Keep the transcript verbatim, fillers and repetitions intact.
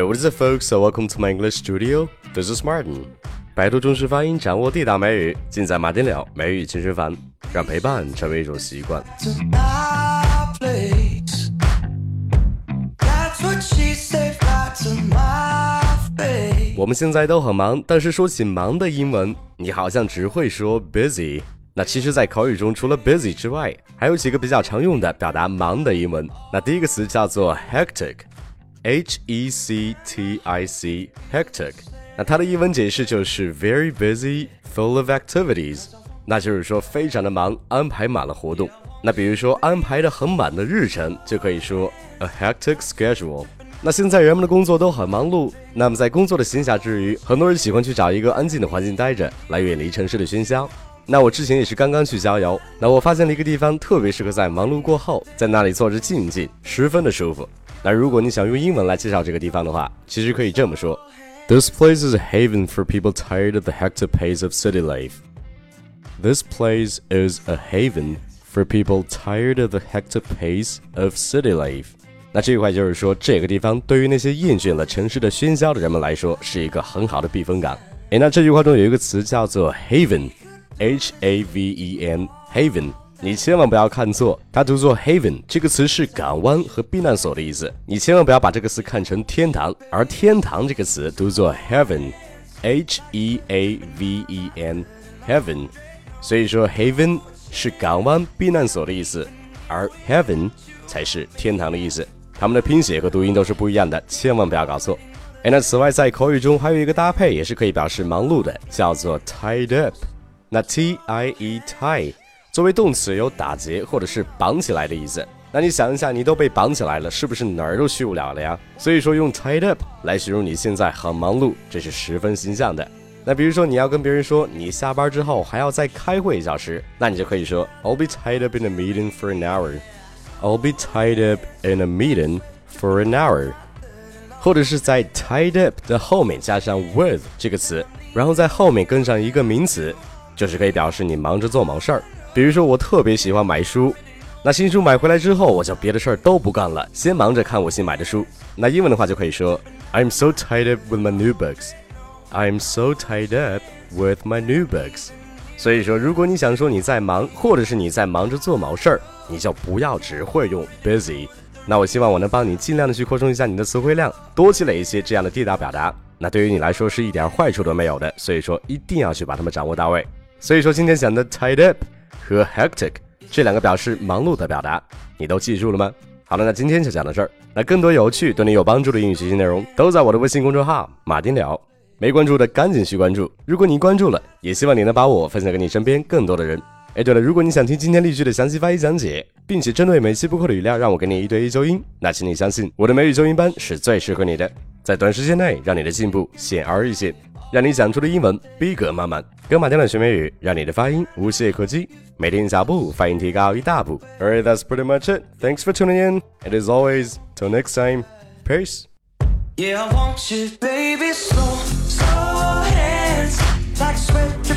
Hey, what is it, folks? So welcome to my English studio. This is Martin. 摆脱中式发音，掌握地道美语，尽在马丁聊美语健身房，让陪伴成为一种习惯。我们现在都很忙，但是说起忙的英文，你好像只会说 busy。那其实在口语中，除了 busy 之外，还有几个比较常用的表达忙的英文。那第一个词叫做 hectic。H E C T I C, hectic 那它的英文解释就是 very busy, full of activities 那就是说非常的忙，安排满了活动。那比如说安排的很满的日程，就可以说 a hectic schedule。 那现在人们的工作都很忙碌，那么在工作的闲暇之余，很多人喜欢去找一个安静的环境待着，来远离城市的喧嚣。那我之前也是刚刚去郊游，那我发现了一个地方特别适合在忙碌过后，在那里坐着静静，十分的舒服。那如果你想用英文来介绍这个地方的话，其实可以这么说 This place is a haven for people tired of the hectic pace of city life. This place is a haven for people tired of the hectic pace of city life. 那这一块就是说，这个地方对于那些厌倦了城市的喧嚣的人们来说，是一个很好的避风港。诶，那这句话中有一个词叫做 haven, H A V E N, haven。你千万不要看错，它读作 haven 这个词是港湾和避难所的意思。你千万不要把这个词看成天堂，而天堂这个词读作 heaven, H E A V E N, heaven。 所以说 haven 是港湾避难所的意思，而 heaven 才是天堂的意思。它们的拼写和读音都是不一样的，千万不要搞错。诶，那此外在口语中还有一个搭配也是可以表示忙碌的，叫做 tied up。 那 T I E, tie作为动词有打结或者是绑起来的意思。那你想一下，你都被绑起来了，是不是哪儿都去不了了呀？所以说用 tied up 来形容你现在很忙碌，这是十分形象的。那比如说你要跟别人说你下班之后还要再开会一小时，那你就可以说 I'll be tied up in a meeting for an hour. I'll be tied up in a meeting for an hour. 或者是在 tied up 的后面加上 with 这个词，然后在后面跟上一个名词，就是可以表示你忙着做某事儿。比如说我特别喜欢买书，那新书买回来之后，我就别的事儿都不干了，先忙着看我新买的书。那英文的话就可以说 I'm so tied up with my new books. I'm so tied up with my new books. 所以说如果你想说你在忙，或者是你在忙着做某事儿，你就不要只会用 busy。 那我希望我能帮你尽量的去扩充一下你的词汇量，多积累一些这样的地道表达，那对于你来说是一点坏处都没有的，所以说一定要去把它们掌握到位。所以说今天讲的 tied up和 hectic 这两个表示忙碌的表达，你都记住了吗？好了，那今天就讲到这儿。那更多有趣对你有帮助的英语学习内容都在我的微信公众号马丁聊，没关注的赶紧去关注。如果你关注了，也希望你能把我分享给你身边更多的人。哎，对了，如果你想听今天例句的详细发音讲解，并且针对每期播客的语料让我给你一对一纠音，那请你相信我的美语纠音班是最适合你的，在短时间内让你的进步显而易见，让你讲出的英文逼格满满。跟马丁聊学美语，让你的发音无懈可击，每天一小步，发音提高一大步。 Alright, that's pretty much it. Thanks for tuning in. And as always, till next time, peace. Yeah, I want you, baby, slow, slow hands, like sweat.